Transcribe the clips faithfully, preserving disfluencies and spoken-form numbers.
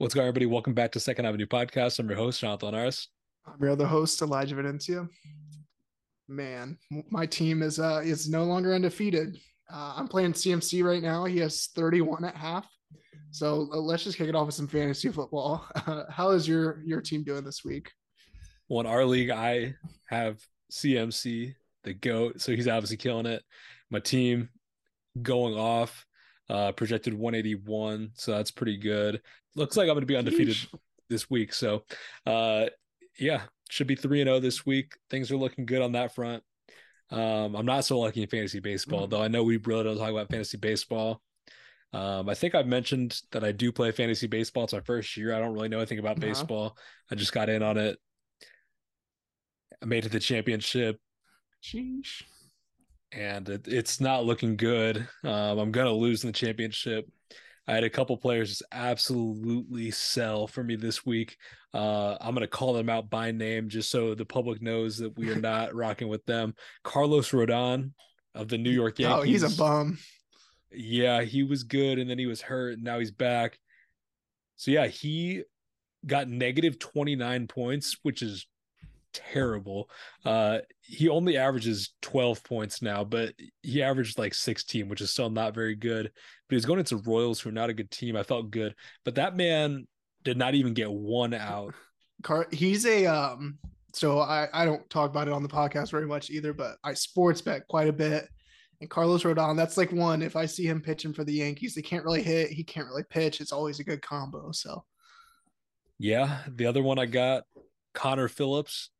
What's going on, everybody? Welcome back to Second Avenue Podcast. I'm your host, Jonathan Harris. I'm your other host, Elijah Vedencia. Man, my team is uh is no longer undefeated. Uh, I'm playing C M C right now. He has thirty-one at half. So uh, let's just kick it off with some fantasy football. Uh, how is your your team doing this week? Well, in our league, I have C M C, the GOAT. So he's obviously killing it. My team going off. Uh, projected one eighty-one, so that's pretty good. Looks like I'm going to be undefeated Yeesh. this week. So, uh, yeah, should be three and oh this week. Things are looking good on that front. Um, I'm not so lucky in fantasy baseball, mm-hmm. though. I know we really don't talk about fantasy baseball. Um, I think I've mentioned that I do play fantasy baseball. It's my first year. I don't really know anything about uh-huh. baseball. I just got in on it. I made it to the championship. Sheesh. And it, it's not looking good. Um, I'm going to lose in the championship. I had a couple players just absolutely sell for me this week. Uh, I'm going to call them out by name just so the public knows that we are not rocking with them. Carlos Rodon of the New York Yankees. Oh, he's a bum. Yeah, he was good, and then he was hurt, and now he's back. So, yeah, he got negative twenty-nine points, which is terrible. Uh he only averages twelve points now, but he averaged like sixteen, which is still not very good. But he's going into Royals, who are not a good team. I felt good, but that man did not even get one out. Car- he's a um so I I don't talk about it on the podcast very much either, but I sports bet quite a bit. And Carlos Rodon, that's like one, if I see him pitching for the Yankees, they can't really hit, he can't really pitch. It's always a good combo. So yeah, the other one I got, Connor Phillips.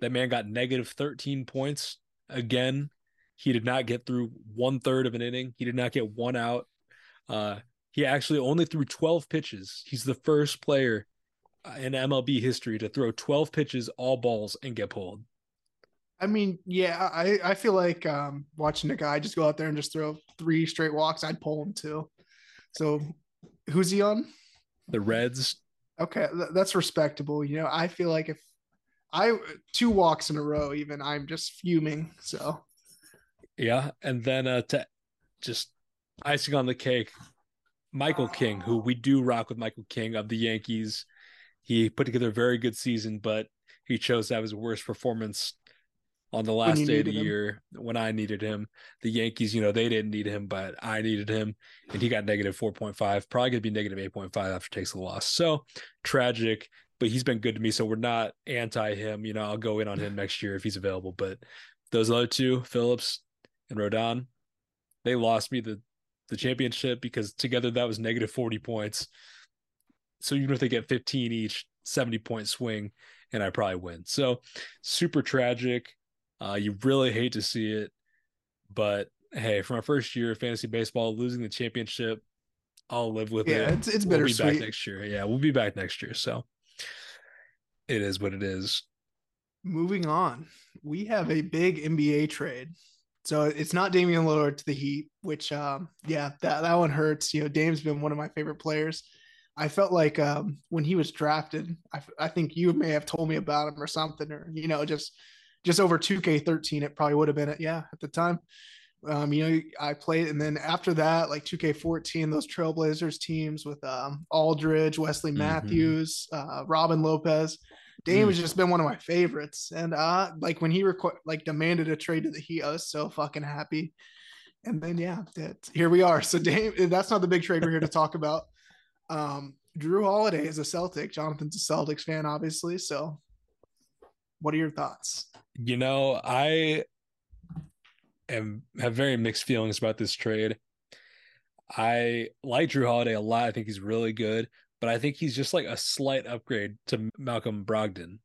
That man got negative thirteen points. Again, he did not get through one third of an inning. He did not get one out. Uh, he actually only threw twelve pitches. He's the first player in M L B history to throw twelve pitches, all balls, and get pulled. I mean, yeah, I, I feel like um, watching a guy just go out there and just throw three straight walks, I'd pull him too. So who's he on? The Reds. Okay, th- that's respectable. You know, I feel like if I two walks in a row, even I'm just fuming. So, yeah. And then uh, to just icing on the cake, Michael King, who we do rock with, Michael King of the Yankees. He put together a very good season, but he chose to have his worst performance on the last day of the year when I needed him. The Yankees, you know, they didn't need him, but I needed him, and he got negative four point five, probably going to be negative eight point five after takes the loss. So tragic. But he's been good to me, so we're not anti him. You know, I'll go in on him next year if he's available. But those other two, Phillips and Rodon, they lost me the, the championship, because together that was negative forty points. So even if they get fifteen each, seventy-point swing, and I probably win. So super tragic. Uh, you really hate to see it. But, hey, for my first year of fantasy baseball, losing the championship, I'll live with yeah, it. Yeah, it's, it's we'll bittersweet. We'll be back next year. Yeah, we'll be back next year, so. It is what it is. Moving on, we have a big N B A trade. So it's not Damian Lillard to the Heat, which, um, yeah, that, that one hurts. You know, Dame's been one of my favorite players. I felt like um, when he was drafted, I, I think you may have told me about him or something, or, you know, just just over two K thirteen, it probably would have been, yeah, at the time. Um, you know, I played, and then after that, like two K fourteen, those Trailblazers teams with um, Aldridge, Wesley Matthews, mm-hmm. uh, Robin Lopez. Dame mm-hmm. has just been one of my favorites, and uh, like when he reco- like demanded a trade to the Heat, I was so fucking happy. And then yeah, that, here we are. So Dame, that's not the big trade we're here to talk about. Um, Jrue Holiday is a Celtic. Jonathan's a Celtics fan, obviously. So, what are your thoughts? You know, I. And have very mixed feelings about this trade. I like Jrue Holiday a lot. I think he's really good, but I think he's just like a slight upgrade to Malcolm Brogdon.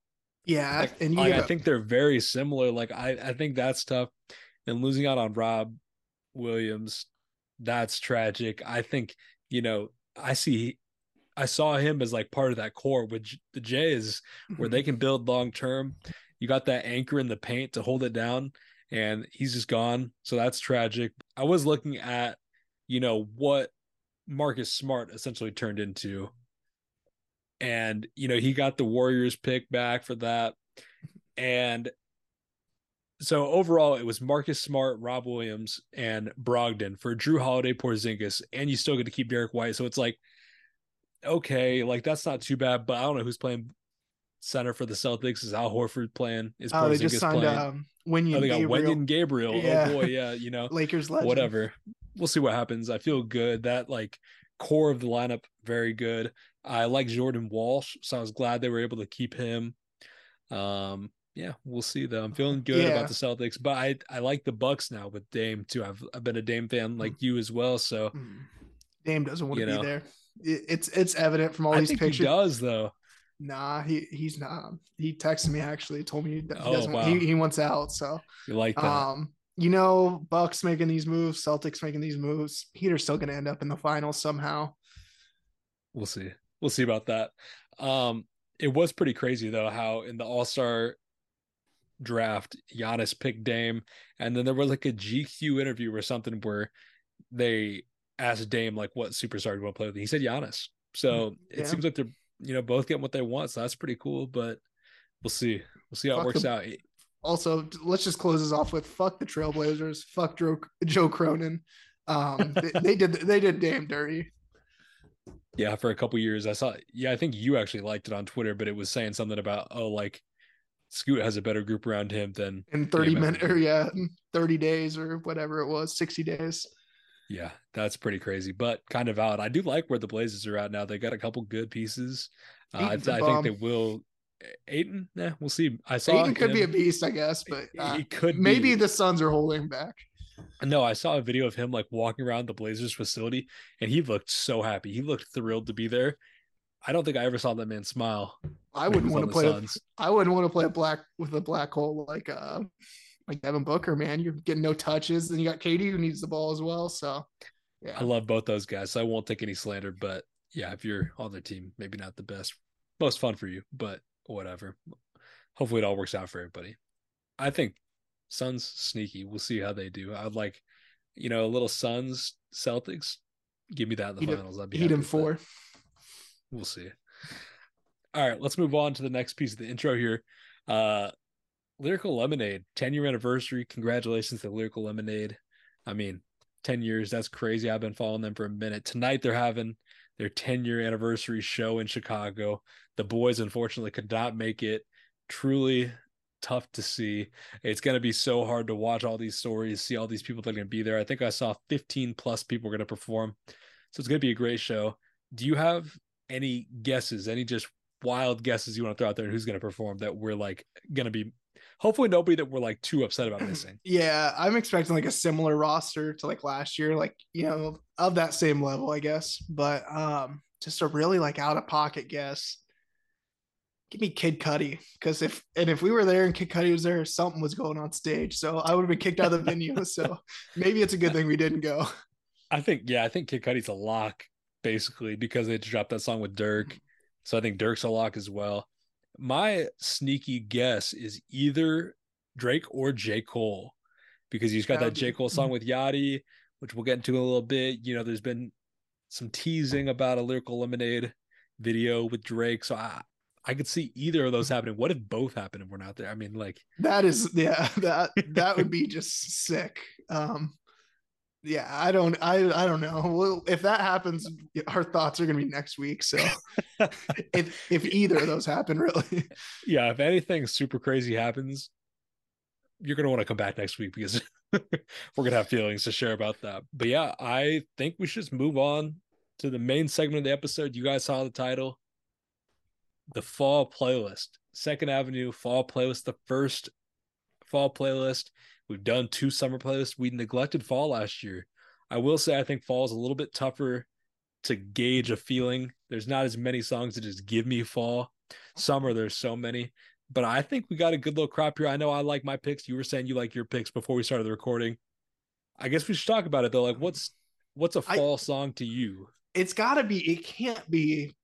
Yeah, like, and you like, have... I think they're very similar. Like I, I think that's tough. And losing out on Rob Williams, that's tragic. I think, you know, I see, I saw him as like part of that core with the Jays, where they can build long term. You got that anchor in the paint to hold it down. And he's just gone. So that's tragic. I was looking at, you know, what Marcus Smart essentially turned into. And, you know, he got the Warriors pick back for that. And so overall, it was Marcus Smart, Rob Williams, and Brogdon for Jrue Holiday, Porzingis. And you still get to keep Derek White. So it's like, okay, like that's not too bad. But I don't know who's playing center for the Celtics. Is Al Horford playing? Is oh, Porzingis they just signed playing? Um, Wenyon oh, they got Gabriel. Wenyon Gabriel. Yeah. Oh boy, yeah, you know, Lakers legend. Whatever. We'll see what happens. I feel good. That like core of the lineup, very good. I like Jordan Walsh, so I was glad they were able to keep him. Um, yeah, we'll see though. I'm feeling good yeah. about the Celtics, but I I like the Bucks now with Dame too. I've I've been a Dame fan like mm. you as well, so Dame doesn't want to know. be there. It, it's it's evident from all I these think pictures. He does though. Nah, he he's not. He texted me actually, told me he doesn't. Oh, wow. he, he wants out. So you like that? Um, you know, Bucks making these moves, Celtics making these moves. Heat are still going to end up in the finals somehow. We'll see. We'll see about that. Um, it was pretty crazy though how in the All-Star draft Giannis picked Dame, and then there was like a G Q interview or something where they asked Dame like, "What superstar do you want to play with?" And he said Giannis. So yeah. it seems like they're, you know, both getting what they want, so that's pretty cool. But we'll see. We'll see how fuck it works the, out. Also, let's just close this off with fuck the Trailblazers. Fuck Joe, Joe Cronin. Um, they, they did. They did Dame dirty. Yeah, for a couple years, I saw. Yeah, I think you actually liked it on Twitter, but it was saying something about oh, like Scoot has a better group around him than in thirty minutes, or yeah, in thirty days or whatever it was, sixty days. Yeah, that's pretty crazy, but kind of valid. I do like where the Blazers are at now. They got a couple good pieces. Uh, I, I think they will. Ayton, yeah, we'll see. I saw Ayton could him. be a beast, I guess, but uh, he could maybe be. The Suns are holding back. No, I saw a video of him like walking around the Blazers facility, and he looked so happy. He looked thrilled to be there. I don't think I ever saw that man smile. I wouldn't want to play. A, I wouldn't want to play a black with a black hole like uh like Devin Booker, man. You're getting no touches, and you got K D who needs the ball as well. So, yeah, I love both those guys. So I won't take any slander, but yeah, if you're on their team, maybe not the best, most fun for you, but whatever. Hopefully, it all works out for everybody. I think Suns sneaky. We'll see how they do. I'd like, you know, a little Suns Celtics. Give me that in the heat finals. I'd be heat in four. That. We'll see. All right, let's move on to the next piece of the intro here. Uh, Lyrical Lemonade, ten-year anniversary. Congratulations to Lyrical Lemonade. I mean, ten years, that's crazy. I've been following them for a minute. Tonight they're having their ten-year anniversary show in Chicago. The boys, unfortunately, could not make it. Truly tough to see. It's going to be so hard to watch all these stories, see all these people that are going to be there. I think I saw fifteen-plus people going to perform. So it's going to be a great show. Do you have any guesses, any just wild guesses you want to throw out there who's going to perform that we're like going to be hopefully nobody that we're like too upset about missing? Yeah, I'm expecting like a similar roster to like last year, like, you know, of that same level, I guess. But um, just a really like out of pocket guess. Give me Kid Cudi, because if and if we were there and Kid Cudi was there, something was going on stage, so I would have been kicked out of the venue. So maybe it's a good thing we didn't go. I think yeah, I think Kid Cudi's a lock, basically, because they dropped that song with Dirk. So I think Dirk's a lock as well. My sneaky guess is either Drake or J. Cole, because he's got that J. Cole song with Yachty, which we'll get into in a little bit. You know, there's been some teasing about a Lyrical Lemonade video with Drake. So I, I could see either of those happening. What if both happen and we're not there? I mean, like that is, yeah, that, that would be just sick. Um, Yeah, I don't, I, I don't know. Well, if that happens, our thoughts are gonna be next week. So, if if either of those happen, really, yeah. If anything super crazy happens, you're gonna want to come back next week because we're gonna have feelings to share about that. But yeah, I think we should just move on to the main segment of the episode. You guys saw the title, the Fall Playlist, Second Avenue Fall Playlist, the first Fall Playlist. We've done two summer playlists. We neglected fall last year. I will say I think fall is a little bit tougher to gauge a feeling. There's not as many songs that just give me fall. Summer, there's so many. But I think we got a good little crop here. I know I like my picks. You were saying you like your picks before we started the recording. I guess we should talk about it, though. Like, what's what's a fall I, song to you? It's got to be. It can't be,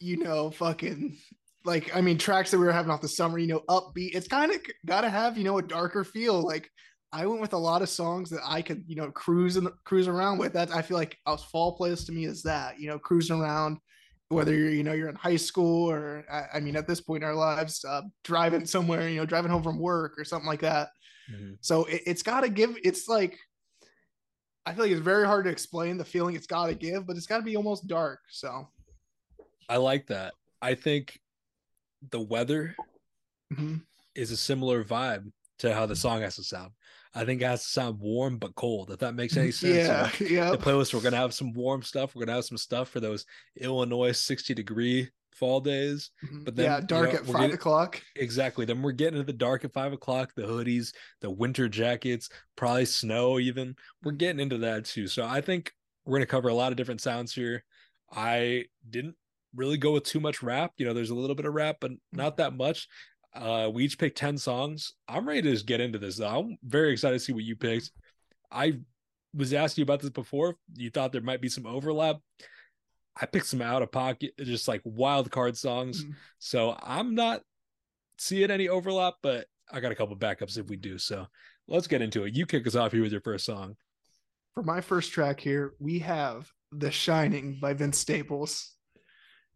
you know, fucking... Like, I mean, tracks that we were having off the summer, you know, upbeat. It's kind of got to have, you know, a darker feel. Like, I went with a lot of songs that I could, you know, cruise and cruise around with. That I feel like a fall playlist to me is that, you know, cruising around, whether you're, you know, you're in high school or, I, I mean, at this point in our lives, uh, driving somewhere, you know, driving home from work or something like that. Mm-hmm. So it, it's got to give, it's like, I feel like it's very hard to explain the feeling it's got to give, but it's got to be almost dark. So. I like that. I think the weather mm-hmm. is a similar vibe to how the song has to sound. I think it has to sound warm but cold, if that makes any sense. Yeah, so yeah. The playlist, we're going to have some warm stuff. We're going to have some stuff for those Illinois sixty-degree fall days. Mm-hmm. But then, yeah, dark you know, at five getting, o'clock. Exactly. Then we're getting into the dark at five o'clock, the hoodies, the winter jackets, probably snow even. We're getting into that too. So I think we're going to cover a lot of different sounds here. I didn't really go with too much rap. You know, there's a little bit of rap, but not that much. Uh, we each picked ten songs. I'm ready to just get into this, though. I'm very excited to see what you picked. I was asking you about this before. You thought there might be some overlap. I picked some out of pocket, just like wild card songs. Mm-hmm. So I'm not seeing any overlap, but I got a couple backups if we do. So let's get into it. You kick us off here with your first song. For my first track here, we have The Shining by Vince Staples.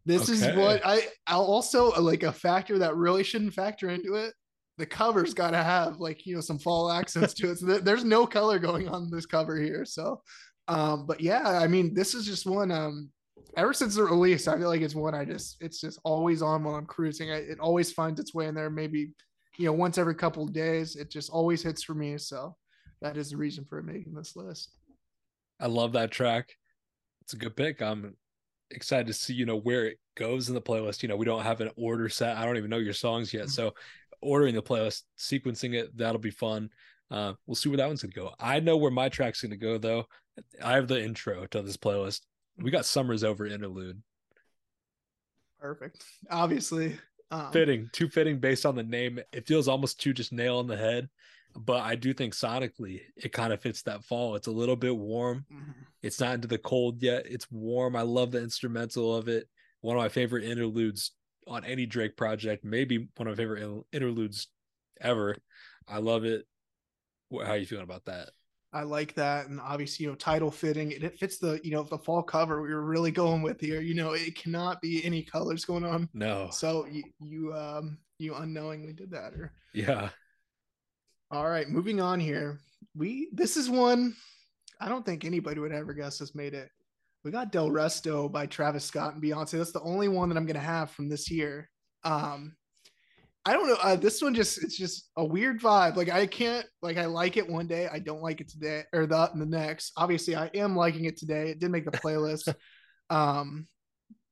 This okay. is what I I'll also like a factor that really shouldn't factor into it. The cover's got to have like, you know, some fall accents to it. So th- there's no color going on this cover here. So, um, but yeah, I mean, this is just one, um, ever since the release, I feel like it's one I just, it's just always on while I'm cruising. I, it always finds its way in there. Maybe, you know, once every couple of days, it just always hits for me. So that is the reason for making this list. I love that track. It's a good pick. I'm excited to see, you know, where it goes in the playlist. You know, we don't have an order set. I don't even know your songs yet. So ordering the playlist, sequencing it, that'll be fun. Uh, we'll see where that one's going to go. I know where my track's going to go, though. I have the intro to this playlist. We got Summer's Over interlude. Perfect. Obviously. Um, fitting. Too fitting based on the name. It feels almost too just nail on the head. But I do think sonically it kind of fits that fall. It's a little bit warm. Mm-hmm. It's not into the cold yet. It's warm. I love the instrumental of it. One of my favorite interludes on any Drake project. Maybe one of my favorite interludes ever. I love it. How are you feeling about that? I like that. And obviously, you know, title fitting. It fits the, you know, the fall cover we were really going with here. You know, it cannot be any colors going on. No. So you, you, um, you unknowingly did that. Or... Yeah. All right, moving on here. We this is one I don't think anybody would ever guess has made it. We got Del Resto by Travis Scott and Beyonce. That's the only one that I'm gonna have from this year. Um, I don't know. Uh, this one just it's just a weird vibe. Like I can't like I like it one day, I don't like it today or the the next. Obviously, I am liking it today. It did make the playlist. um,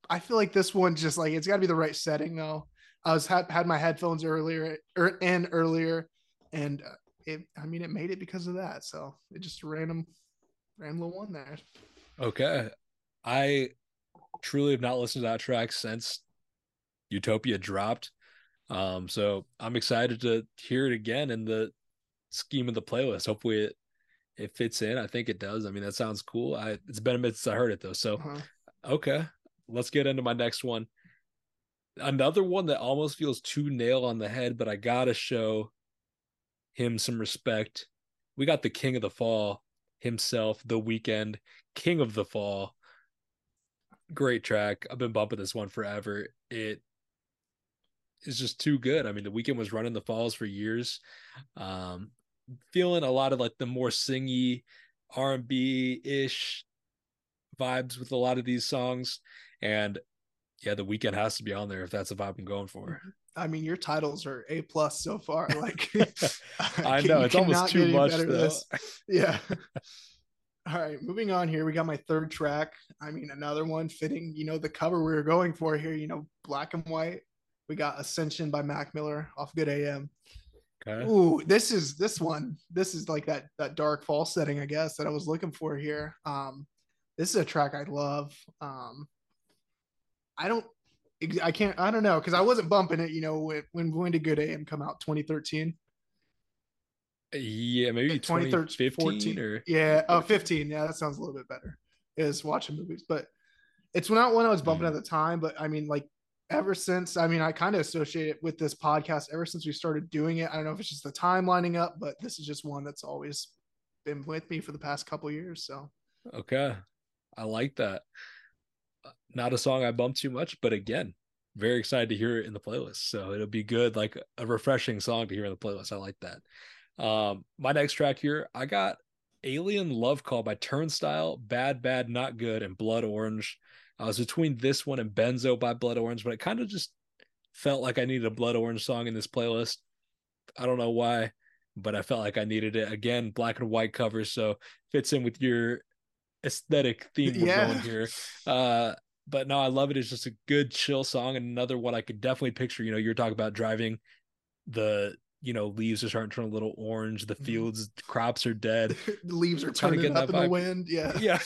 I feel like this one just like it's got to be the right setting though. I was had had my headphones earlier er, in earlier. And it, I mean, it made it because of that. So it just random, random little one there. Okay. I truly have not listened to that track since Utopia dropped. Um, so I'm excited to hear it again in the scheme of the playlist. Hopefully it, it fits in. I think it does. I mean, that sounds cool. I, it's been a minute since I heard it though. So, uh-huh. Okay, let's get into my next one. Another one that almost feels too nail on the head, but I got to show him some respect. We got the King of the Fall himself, The Weeknd, King of the Fall. Great track. I've been bumping this one forever. It is just too good. I mean, The Weeknd was running the falls for years. Um, feeling a lot of like the more singy R and B-ish vibes with a lot of these songs. And yeah, The Weeknd has to be on there if that's the vibe I'm going for. I mean, your titles are A plus so far. Like, I know it's almost too much. Though. Yeah. All right, moving on here. We got my third track. I mean, another one fitting, you know, the cover we were going for here, you know, black and white. We got Ascension by Mac Miller off Good A M. Okay. Ooh, this is this one. This is like that, that dark fall setting, I guess, that I was looking for here. Um, this is a track I love. Um, I don't, I can't, I don't know. Cause I wasn't bumping it, you know, when, when, when did Good A M come out? twenty thirteen Yeah. Maybe twenty thirteen, fifteen or yeah. Oh, fifteen Yeah. That sounds a little bit better is watching movies, but it's not one I was bumping mm. at the time, but I mean, like ever since, I mean, I kind of associate it with this podcast ever since we started doing it. I don't know if it's just the time lining up, but this is just one that's always been with me for the past couple of years. So, okay. I like that. Not a song I bumped too much, but again, very excited to hear it in the playlist. So it'll be good, like a refreshing song to hear in the playlist. I like that. Um, my next track here, I got Alien Love Call by Turnstile, Bad, Bad, Not Good, and Blood Orange. I was between this one and Benzo by Blood Orange, but it kind of just felt like I needed a Blood Orange song in this playlist. I don't know why, but I felt like I needed it. Again, black and white covers, so fits in with your aesthetic theme we're yeah. going here. Uh, but no, I love it. It's just a good chill song, and another one I could definitely picture. You know, you're talking about driving, the you know leaves are starting to turn a little orange, the fields, the crops are dead, the leaves are turning up in the wind. Yeah, yeah,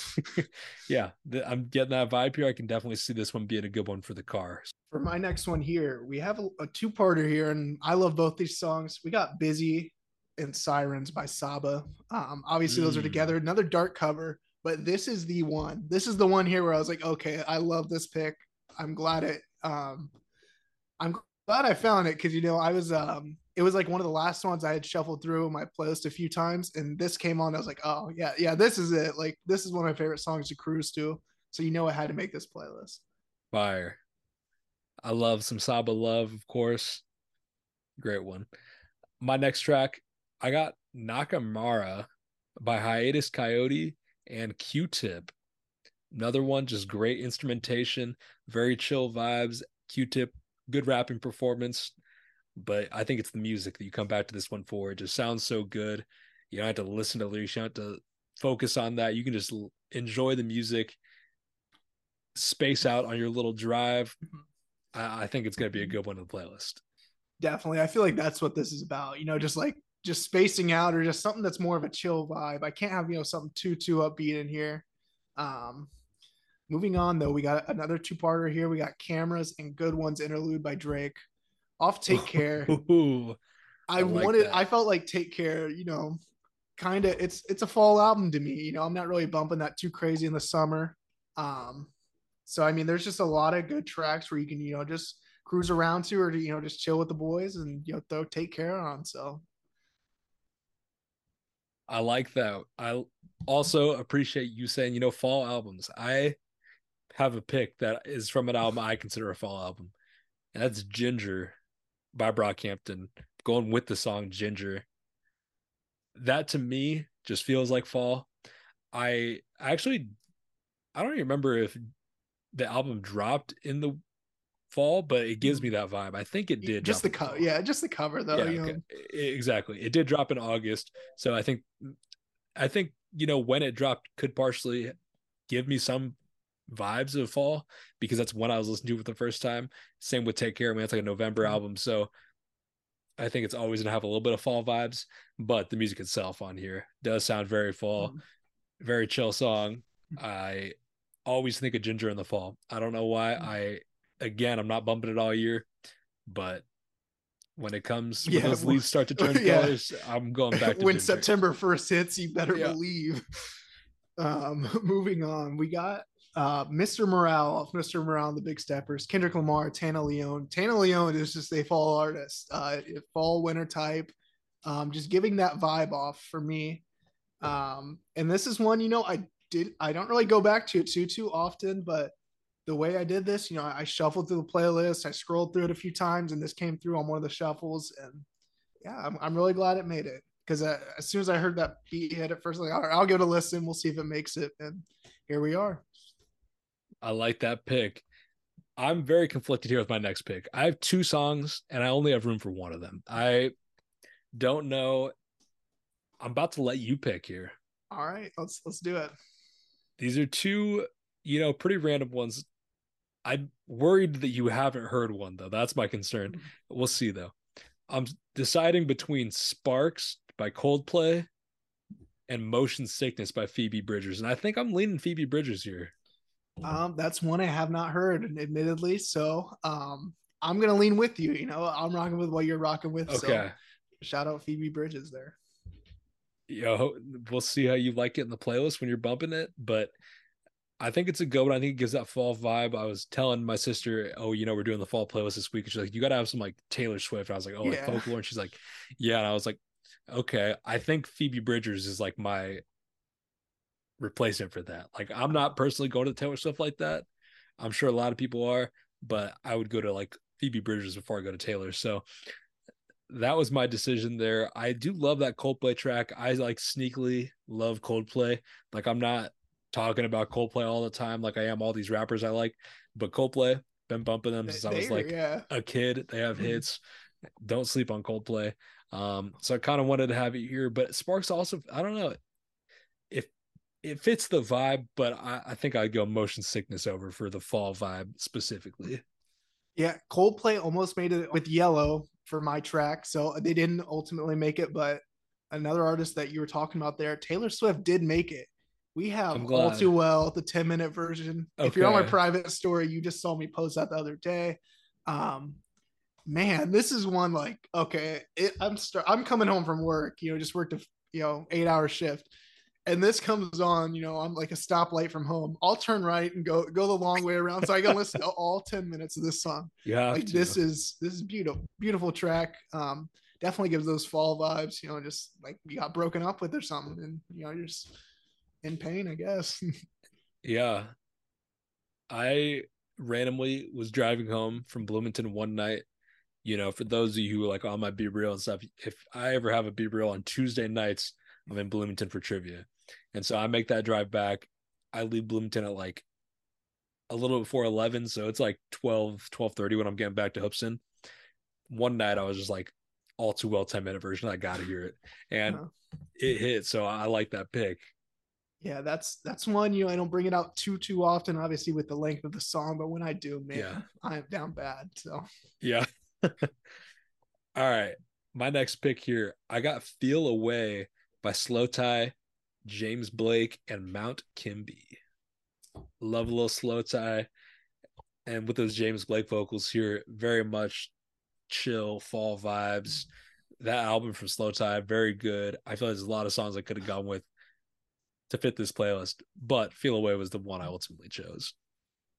yeah. I'm getting that vibe here. I can definitely see this one being a good one for the car. For my next one here, we have a, a two-parter here, and I love both these songs. We got Busy and Sirens by Saba. Um, obviously, mm. those are together. Another dark cover, but this is the one. This is the one here where I was like, okay, I love this pick. I'm glad it. Um, I'm glad I found it because you know I was. Um, it was like one of the last ones I had shuffled through my playlist a few times, and this came on. I was like, oh yeah, yeah, this is it. Like this is one of my favorite songs to cruise to. So you know I had to make this playlist. Fire. I love some Saba love, of course. Great one. My next track, I got Nakamura by Hiatus Coyote and Q-Tip. Another one, just great instrumentation, very chill vibes. Q-Tip, good rapping performance, but I think it's the music that you come back to this one for. It just sounds so good. You don't have to listen to lyrics. You don't have to focus on that. You can just enjoy the music, space out on your little drive. I think it's going to be a good one in the playlist. Definitely. I feel like that's what this is about, you know, just like just spacing out or just something that's more of a chill vibe. I can't have, you know, something too, too upbeat in here. Um, moving on though, we got another two parter here. We got Cameras and Good Ones Interlude by Drake off Take Care. Ooh, I, I like wanted, that. I felt like Take Care, you know, kind of it's, it's a fall album to me. You know, I'm not really bumping that too crazy in the summer. Um, So, I mean, there's just a lot of good tracks where you can, you know, just cruise around to or, you know, just chill with the boys and, you know, throw Take Care on. So. I like that. I also appreciate you saying, you know, fall albums. I have a pick that is from an album I consider a fall album. And that's Ginger by Brockhampton, going with the song Ginger. That to me just feels like fall. I actually, I don't even remember if the album dropped in the fall, but it gives me that vibe. I think it did. Just the cover. Yeah. Just the cover though. Yeah, you okay. know? Exactly. It did drop in August. So I think, I think, you know, when it dropped could partially give me some vibes of fall because that's when I was listening to for the first time. Same with Take Care. I mean, it's like a November album. So I think it's always going to have a little bit of fall vibes, but the music itself on here does sound very fall, mm-hmm. very chill song. Mm-hmm. I, always think of Ginger in the fall. I don't know why. I again, I'm not bumping it all year, but when it comes, yeah, when those leaves start to turn yeah. colors, I'm going back to when Ginger. September first hits. You better yeah. believe. Um, moving on, we got uh, Mister Morale off Mister Morale and the Big Steppers, Kendrick Lamar, Tana Leone. Tana Leone is just a fall artist, uh, fall winter type, um, just giving that vibe off for me. Um, and this is one, you know, I. Did, I don't really go back to it too, too often, but the way I did this, you know, I shuffled through the playlist, I scrolled through it a few times, and this came through on one of the shuffles, and yeah, I'm, I'm really glad it made it, because as soon as I heard that beat hit at first, like, all right, I'll give it a listen, we'll see if it makes it, and here we are. I like that pick. I'm very conflicted here with my next pick. I have two songs, and I only have room for one of them. I don't know. I'm about to let you pick here. All right, let's let's do it. These are two, you know, pretty random ones. I'm worried that you haven't heard one, though. That's my concern. Mm-hmm. We'll see, though. I'm deciding between Sparks by Coldplay and Motion Sickness by Phoebe Bridgers. And I think I'm leaning Phoebe Bridgers here. Um, that's one I have not heard, admittedly. So um, I'm going to lean with you. You know, I'm rocking with what you're rocking with. Okay. So shout out Phoebe Bridgers there. Yo, we'll see how you like it in the playlist when you're bumping it, but I think it's a go, and I think it gives that fall vibe. I was telling my sister, oh, you know, we're doing the fall playlist this week, and she's like, you got to have some like Taylor Swift. And I was like, oh, yeah. like folklore, and she's like, yeah, and I was like, okay, I think Phoebe Bridgers is like my replacement for that. Like, I'm not personally going to Taylor Swift like that. I'm sure a lot of people are, but I would go to like Phoebe Bridgers before I go to Taylor. So that was my decision there. I do love that Coldplay track. I like sneakily love Coldplay. Like I'm not talking about Coldplay all the time like I am all these rappers I like, but Coldplay, been bumping them since they, I was like yeah. a kid. They have hits. Don't sleep on Coldplay. Um, so I kind of wanted to have it here, but Sparks also, I don't know if it fits the vibe, but I, I think I'd go Motion Sickness over for the fall vibe specifically. Yeah, Coldplay almost made it with Yellow for my track, so they didn't ultimately make it, but another artist that you were talking about there, Taylor Swift, did make it. We have All Too Well, the ten minute version. Okay. If you're on my private story, you just saw me post that the other day. Um, man, this is one like, okay, it, I'm start, I'm coming home from work, you know, just worked a, you know, eight hour shift. And this comes on, you know, I'm like a stoplight from home. I'll turn right and go go the long way around so I can listen to all ten minutes of this song. Yeah, like this is this is beautiful, beautiful track. Um, definitely gives those fall vibes. You know, just like you got broken up with or something, and you know, you're just in pain, I guess. Yeah, I randomly was driving home from Bloomington one night. You know, for those of you who are like on my Be Real and stuff, if I ever have a Be Real on Tuesday nights, I'm in Bloomington for trivia. And so I make that drive back. I leave Bloomington at like a little before eleven. So it's like twelve, twelve thirty when I'm getting back to Hoopston. One night I was just like, All Too Well ten minute version. I got to hear it. And yeah. it hit. So I like that pick. Yeah, that's that's one, you know, I don't bring it out too, too often, obviously with the length of the song. But when I do, man, yeah. I'm down bad. So yeah. All right. My next pick here, I got Feel Away by Slow Tie, James Blake, and Mount Kimby. Love a little Slow Tie. And with those James Blake vocals here, very much chill, fall vibes. That album from Slow Tie, very good. I feel like there's a lot of songs I could have gone with to fit this playlist, but Feel Away was the one I ultimately chose.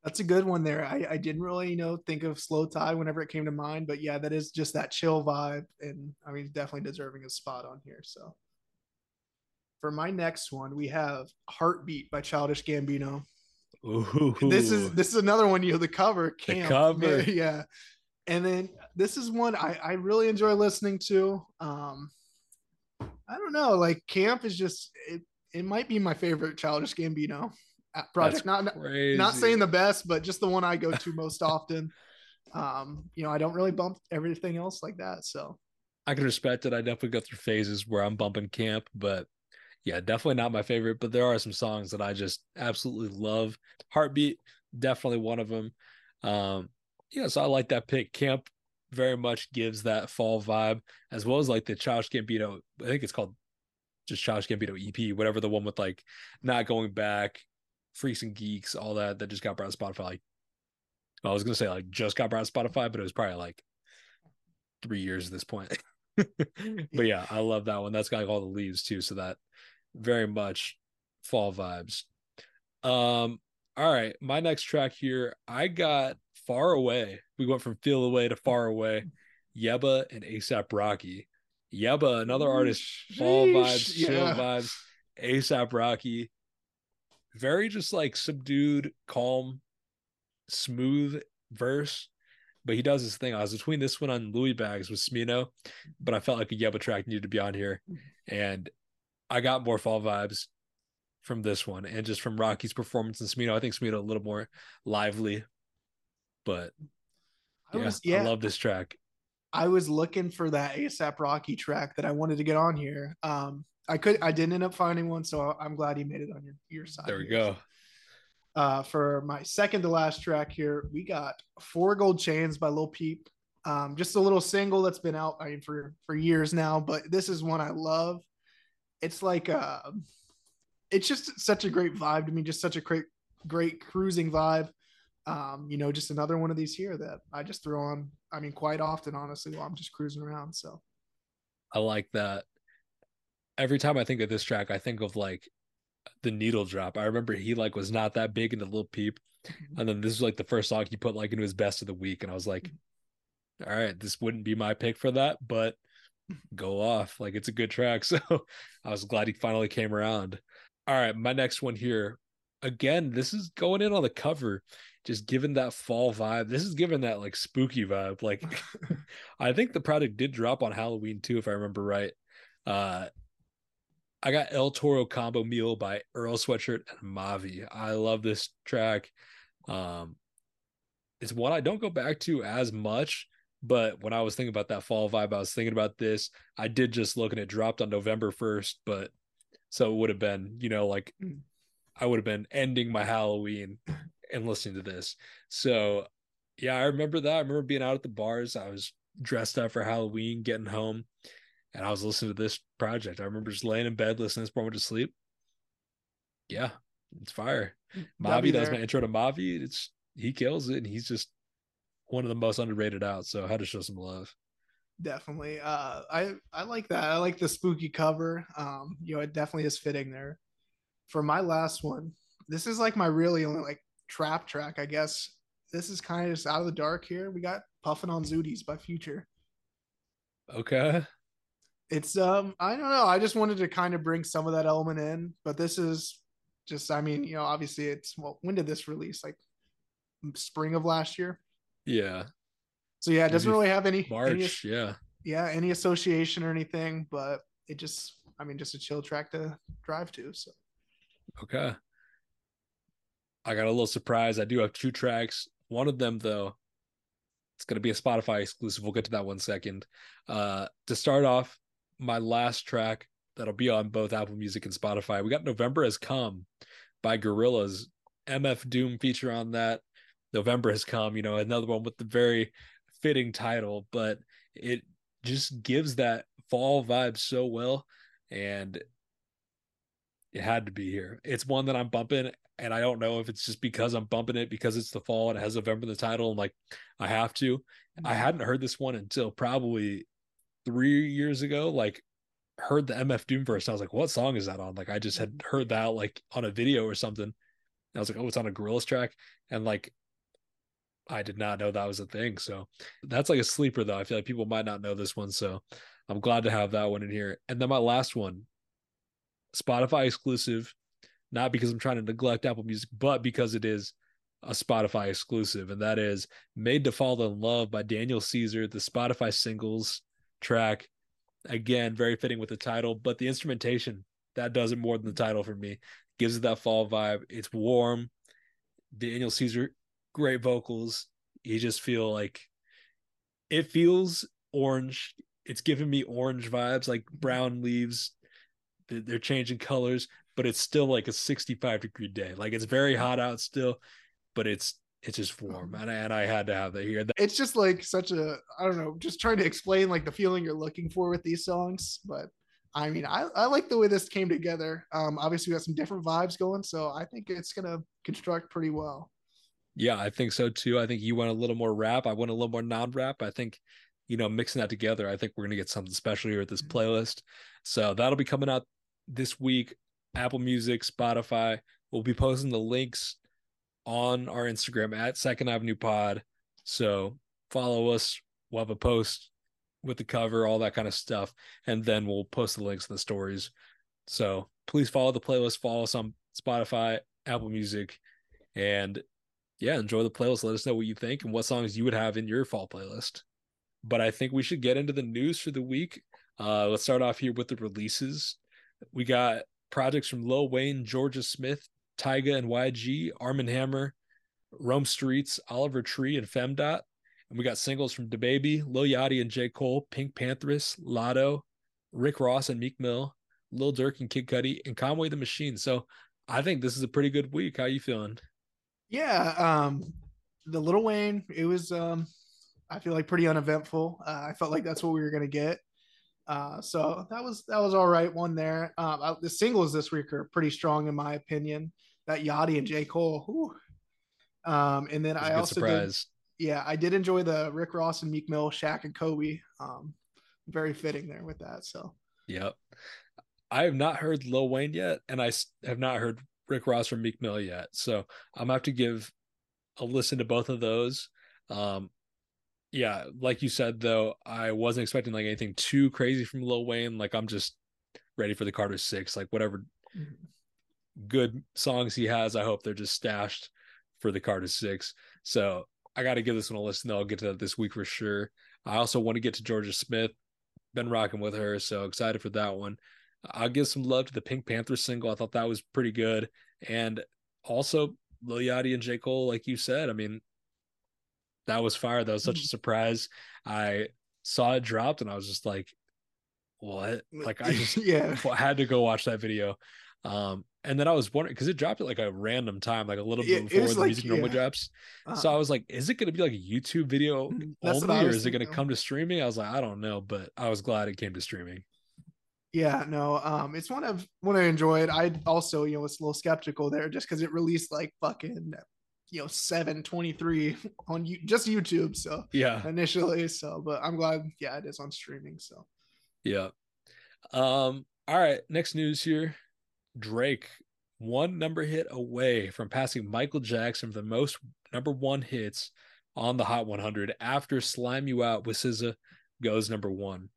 That's a good one there. I, I didn't really, you know, think of Slow Tie whenever it came to mind, but yeah, that is just that chill vibe. And I mean, definitely deserving a spot on here, so. For my next one, we have Heartbeat by Childish Gambino. Ooh. This is this is another one, you know, the cover. Camp, the cover. Yeah. And then this is one I, I really enjoy listening to. Um, I don't know. Like, Camp is just, it, it might be my favorite Childish Gambino project. That's not crazy. Not saying the best, but just the one I go to most often. Um, you know, I don't really bump everything else like that, so. I can respect it. I definitely go through phases where I'm bumping Camp, but yeah, definitely not my favorite, but there are some songs that I just absolutely love. Heartbeat, definitely one of them. Um, yeah, so I like that pick. Camp very much gives that fall vibe, as well as like the Childish Gambino, I think it's called just Childish Gambino E P, whatever, the one with like Not Going Back, Freaks and Geeks, all that, that just got brought to Spotify. Like, well, I was going to say like just got brought to Spotify, but it was probably like three years at this point. But yeah, I love that one. That's got like all the leaves too, so that very much fall vibes. Um, all right, my next track here, I got Far Away. We went from Feel Away to Far Away. Yeba and ASAP Rocky. Yeba, another artist, fall vibes, chill yeah. vibes. ASAP Rocky, very just like subdued, calm, smooth verse, but he does his thing. I was between this one on Louis Bags with Smino, but I felt like a Yeba track needed to be on here, and I got more fall vibes from this one and just from Rocky's performance in Smino. I think Smino a little more lively, but yeah, I, was, yeah, I love this track. I was looking for that ASAP Rocky track that I wanted to get on here. Um, I could, I didn't end up finding one, so I'm glad you made it on your, your side. There we here. go. Uh, for my second to last track here, we got Four Gold Chains by Lil Peep. Um, just a little single that's been out I mean, for, for years now, but this is one I love. It's like, uh, it's just such a great vibe to me, just such a great, great cruising vibe. Um, you know, just another one of these here that I just throw on, I mean, quite often, honestly, while I'm just cruising around. So I like that. Every time I think of this track, I think of like the Needle Drop. I remember he like was not that big into Lil Peep. Mm-hmm. And then this was like the first song he put like into his best of the week. And I was like, mm-hmm. all right, this wouldn't be my pick for that, but go off, like it's a good track, so I was glad he finally came around. All right, my next one here, again, this is going in on the cover, just given that fall vibe. This is given that like spooky vibe, like I think the product did drop on Halloween too, if I remember right. Uh I got El Toro Combo Meal by Earl Sweatshirt and Mavi. I love this track. Um, it's one I don't go back to as much, but when I was thinking about that fall vibe, I was thinking about this. I did just look and it dropped on November first, but so it would have been, you know, like I would have been ending my Halloween and listening to this. So yeah, I remember that. I remember being out at the bars. I was dressed up for Halloween, getting home, and I was listening to this project. I remember just laying in bed, listening to this before I went to sleep. Yeah, it's fire. Mavi, that was my intro to Mavi. It's, he kills it, and he's just one of the most underrated out. So how to show some love. Definitely. Uh, I, I like that. I like the spooky cover. Um, you know, it definitely is fitting there. For my last one, this is like my really only like trap track, I guess. This is kind of just out of the dark here. We got Puffin' on Zooties by Future. Okay. It's, um, I don't know. I just wanted to kind of bring some of that element in, but this is just, I mean, you know, obviously it's, well, when did this release? Like spring of last year? Yeah. So yeah, it doesn't really have any March. Any, yeah. Yeah. Any association or anything, but it just, I mean, just a chill track to drive to. So. Okay. I got a little surprise. I do have two tracks. One of them though, it's going to be a Spotify exclusive. We'll get to that one second. Uh, to start off, my last track that'll be on both Apple Music and Spotify, we got November Has Come by Gorillaz. M F Doom feature on that. November Has Come, you know, another one with the very fitting title, but it just gives that fall vibe so well, and it had to be here. It's one that I'm bumping, and I don't know if it's just because I'm bumping it because it's the fall and it has November in the title, and like I have to. Mm-hmm. I hadn't heard this one until probably three years ago, like heard the M F Doom verse. I was like, what song is that on? Like I just had heard that like on a video or something. And I was like, oh, it's on a Gorillaz track. And like, I did not know that was a thing. So that's like a sleeper though. I feel like people might not know this one. So I'm glad to have that one in here. And then my last one, Spotify exclusive, not because I'm trying to neglect Apple Music, but because it is a Spotify exclusive. And that is Made to Fall in Love by Daniel Caesar, the Spotify singles track. Again, very fitting with the title, but the instrumentation that does it more than the title for me. Gives it that fall vibe. It's warm. Daniel Caesar, great vocals. You just feel like it feels orange. It's giving me orange vibes, like brown leaves. They're changing colors, but it's still like a sixty-five degree day. Like it's very hot out still, but it's It's just warm, and I, and I had to have that here. It's just like such a, I don't know, just trying to explain like the feeling you're looking for with these songs. But I mean, I, I like the way this came together. Um, obviously, we got some different vibes going, so I think it's going to construct pretty well. Yeah, I think so too. I think you want a little more rap. I want a little more non-rap. I think, you know, mixing that together, I think we're going to get something special here at this mm-hmm. playlist. So that'll be coming out this week. Apple Music, Spotify. We'll be posting the links on our Instagram at Second Avenue Pod. So follow us. We'll have a post with the cover, all that kind of stuff. And then we'll post the links in the stories. So please follow the playlist. Follow us on Spotify, Apple Music. And yeah, enjoy the playlist. Let us know what you think and what songs you would have in your fall playlist. But I think we should get into the news for the week. Uh, let's start off here with the releases. We got projects from Lil Wayne, Georgia Smith, Tyga and Y G, Arm and Hammer, Rome Streets, Oliver Tree, and FemDot. And we got singles from DaBaby, Lil Yachty and J. Cole, Pink Panthers, Lotto, Rick Ross and Meek Mill, Lil Durk and Kid Cudi, and Conway the Machine. So I think this is a pretty good week. How you feeling? Yeah, um, the Lil Wayne, it was, um, I feel like pretty uneventful. Uh, I felt like that's what we were going to get. Uh, so that was that was all right one there. Um, I, the singles this week are pretty strong in my opinion. That Yachty and J. Cole. Whew. Um, and then I also did, yeah, I did enjoy the Rick Ross and Meek Mill, Shaq and Kobe. Um, very fitting there with that. So yep, I have not heard Lil Wayne yet, and I have not heard Rick Ross from Meek Mill yet. So I'm gonna have to give a listen to both of those. Um, Yeah, like you said, though, I wasn't expecting like anything too crazy from Lil Wayne. Like, I'm just ready for the Carter Six. Like, whatever good songs he has, I hope they're just stashed for the Carter Six. So I got to give this one a listen, though. I'll get to that this week for sure. I also want to get to Georgia Smith. Been rocking with her, so excited for that one. I'll give some love to the Pink Panther single. I thought that was pretty good. And also Lil Yachty and J. Cole, like you said, I mean, that was fire. That was such a surprise. I saw it dropped and I was just like, what? Like I just yeah. had to go watch that video. Um, and then I was wondering, because it dropped at like a random time, like a little bit it, before the like, music yeah. normally drops. Uh, so I was like, is it going to be like a YouTube video only, or is it going to come to streaming? I was like, I don't know, but I was glad it came to streaming. Yeah, no, um, it's one of one I enjoyed. I also, you know, was a little skeptical there just because it released like fucking, you know, seven twenty-three on you, just YouTube. So yeah, initially. So, but I'm glad, yeah, it is on streaming. So yeah. Um. All right. Next news here. Drake, one number hit away from passing Michael Jackson for the most number one hits on the Hot one hundred after "Slime You Out" with S Z A goes number one.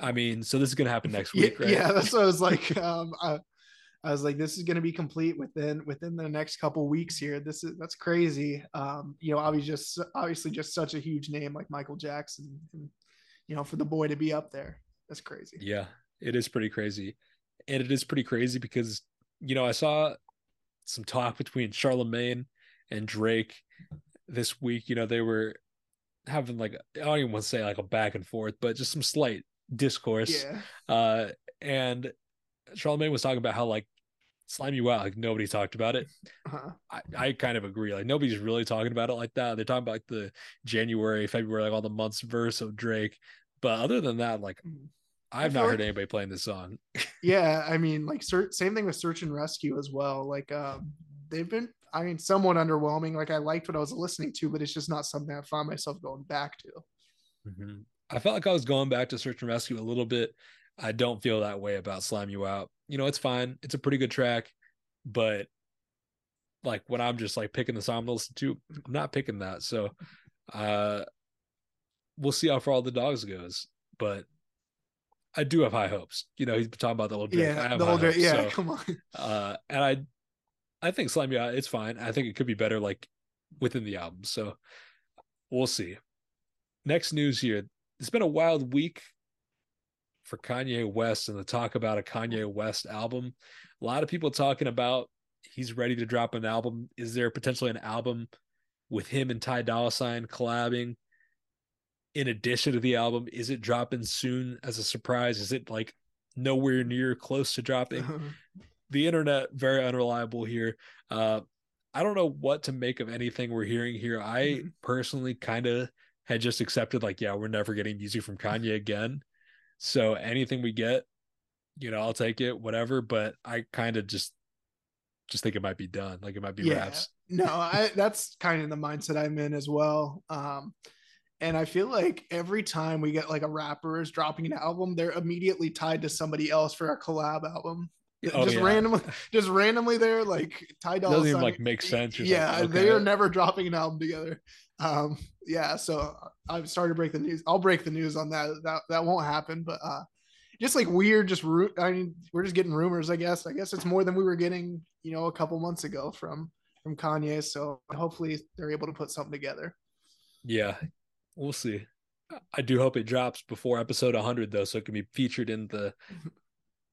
I mean, so this is going to happen next week, right? Yeah, that's what I was like. Um, I, I was like, this is going to be complete within within the next couple weeks here. This is that's crazy. Um, you know, obviously just obviously just such a huge name like Michael Jackson, and you know, for the boy to be up there, that's crazy. Yeah, it is pretty crazy, and it is pretty crazy because you know I saw some talk between Charlamagne and Drake this week. You know, they were having like I don't even want to say like a back and forth, but just some slight discourse yeah. uh and Charlamagne was talking about how like Slime You Out, like nobody talked about it. uh-huh. I, I kind of agree, like nobody's really talking about it like that. They're talking about like the January, February, like all the months verse of Drake, but other than that, like I've not heard like, anybody playing this song. Yeah, I mean like same thing with Search and Rescue as well, like um they've been I mean somewhat underwhelming. Like I liked what I was listening to, but it's just not something I find myself going back to. mm-hmm. I felt like I was going back to Search and Rescue a little bit. I don't feel that way about Slime You Out. You know, it's fine. It's a pretty good track, but like when I'm just like picking the song to listen to, I'm not picking that. So uh, we'll see how Far All the Dogs goes, but I do have high hopes. You know, he's been talking about the old Drake. Yeah, the old Drake. Yeah, so, come on. Uh, and I, I think Slime You Out, it's fine. I think it could be better like within the album. So we'll see. Next news here. It's been a wild week for Kanye West and the talk about a Kanye West album. A lot of people talking about he's ready to drop an album. Is there potentially an album with him and Ty Dolla Sign collabing in addition to the album? Is it dropping soon as a surprise? Is it like nowhere near close to dropping? Uh-huh. The internet, very unreliable here. Uh, I don't know what to make of anything we're hearing here. I mm-hmm. personally kind of had just accepted like, yeah, we're never getting music from Kanye again. So anything we get, you know, I'll take it, whatever. But I kind of just, just think it might be done. Like it might be yeah. raps. No, I, that's kind of the mindset I'm in as well. Um, and I feel like every time we get like a rapper is dropping an album, they're immediately tied to somebody else for a collab album. Oh, just yeah. randomly, just randomly there, like Ty Dolla Doesn't even like make sense. You're yeah, like, okay. They are never dropping an album together. Um, yeah, so I'm sorry to break the news. I'll break the news on that. That that won't happen. But uh, just like weird, just ru- I mean, we're just getting rumors. I guess. I guess it's more than we were getting, you know, a couple months ago from from Kanye. So hopefully they're able to put something together. Yeah, we'll see. I do hope it drops before episode one hundred though, so it can be featured in the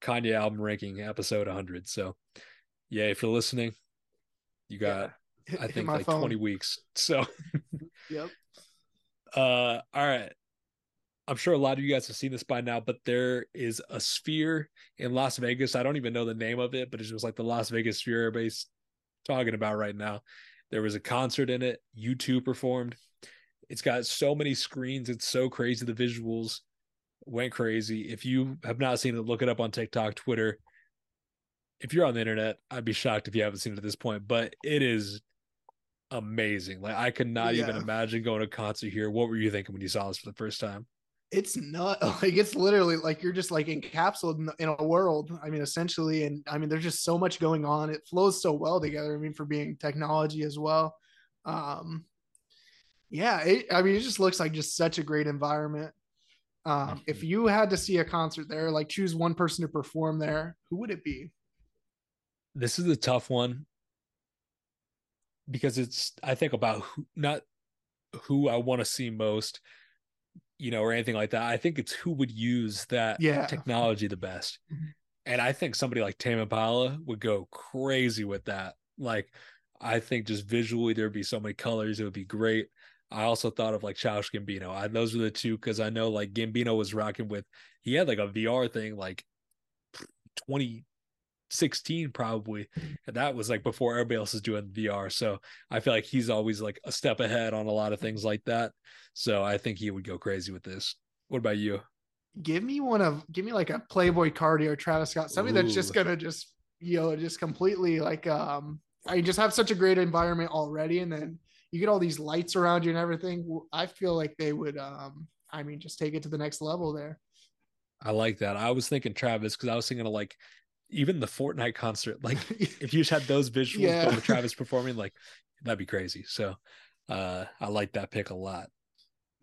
Kanye album ranking episode one hundred. So yeah, if you're listening, you got yeah. I think like phone. twenty weeks, so yep. Uh all right, I'm sure a lot of you guys have seen this by now, but there is a sphere in Las Vegas. I don't even know the name of it, but it's just like the Las Vegas sphere everybody's talking about right now. There was a concert in it. U two performed. It's got so many screens, it's so crazy. The visuals went crazy. If you have not seen it, look it up on TikTok, Twitter. If you're on the internet, I'd be shocked if you haven't seen it at this point, but it is amazing. Like I could not yeah. even imagine going to a concert here. What were you thinking when you saw this for the first time? It's not like it's literally like you're just like encapsulated in, in a world. I mean, essentially, and I mean, there's just so much going on. It flows so well together. I mean, for being technology as well. Um, yeah, it, I mean, it just looks like just such a great environment. Um, if you had to see a concert there, like choose one person to perform there, who would it be? This is a tough one because it's, I think about who, not who I want to see most, you know, or anything like that. I think it's who would use that yeah. technology the best. And I think somebody like Tame Impala would go crazy with that. Like, I think just visually there'd be so many colors. It would be great. I also thought of like Childish Gambino. I, those were the two, because I know like Gambino was rocking with, he had like a V R thing like twenty sixteen probably. And that was like before everybody else is doing V R. So I feel like he's always like a step ahead on a lot of things like that. So I think he would go crazy with this. What about you? Give me one of, give me like a Playboy Cardi or Travis Scott, somebody Ooh. That's just going to just, you know, just completely like, um, I just have such a great environment already. And then you get all these lights around you and everything. I feel like they would, um, I mean, just take it to the next level there. I like that. I was thinking Travis, because I was thinking of like, even the Fortnite concert, like if you just had those visuals yeah. with Travis performing, like that'd be crazy. So uh, I like that pick a lot.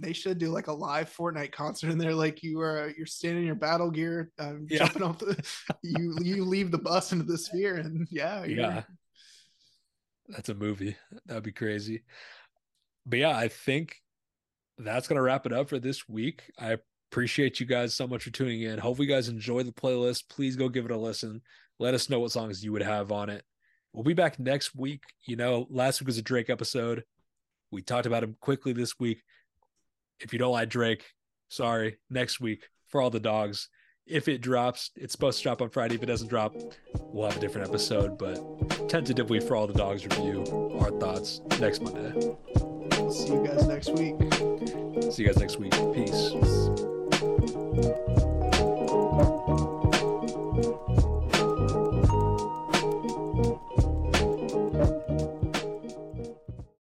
They should do like a live Fortnite concert in there. Like you are, you're standing in your battle gear, um, yeah. jumping off the, you, you leave the bus into the sphere and yeah. Yeah. That's a movie. That'd be crazy. But yeah, I think that's going to wrap it up for this week. I appreciate you guys so much for tuning in. Hopefully you guys enjoy the playlist. Please go give it a listen. Let us know what songs you would have on it. We'll be back next week. You know, last week was a Drake episode. We talked about him quickly this week. If you don't like Drake, sorry. Next week, For All the Dogs. If it drops, it's supposed to drop on Friday. If it doesn't drop, we'll have a different episode. But tentatively, For All the Dogs review, our thoughts next Monday. See you guys next week. See you guys next week. Peace.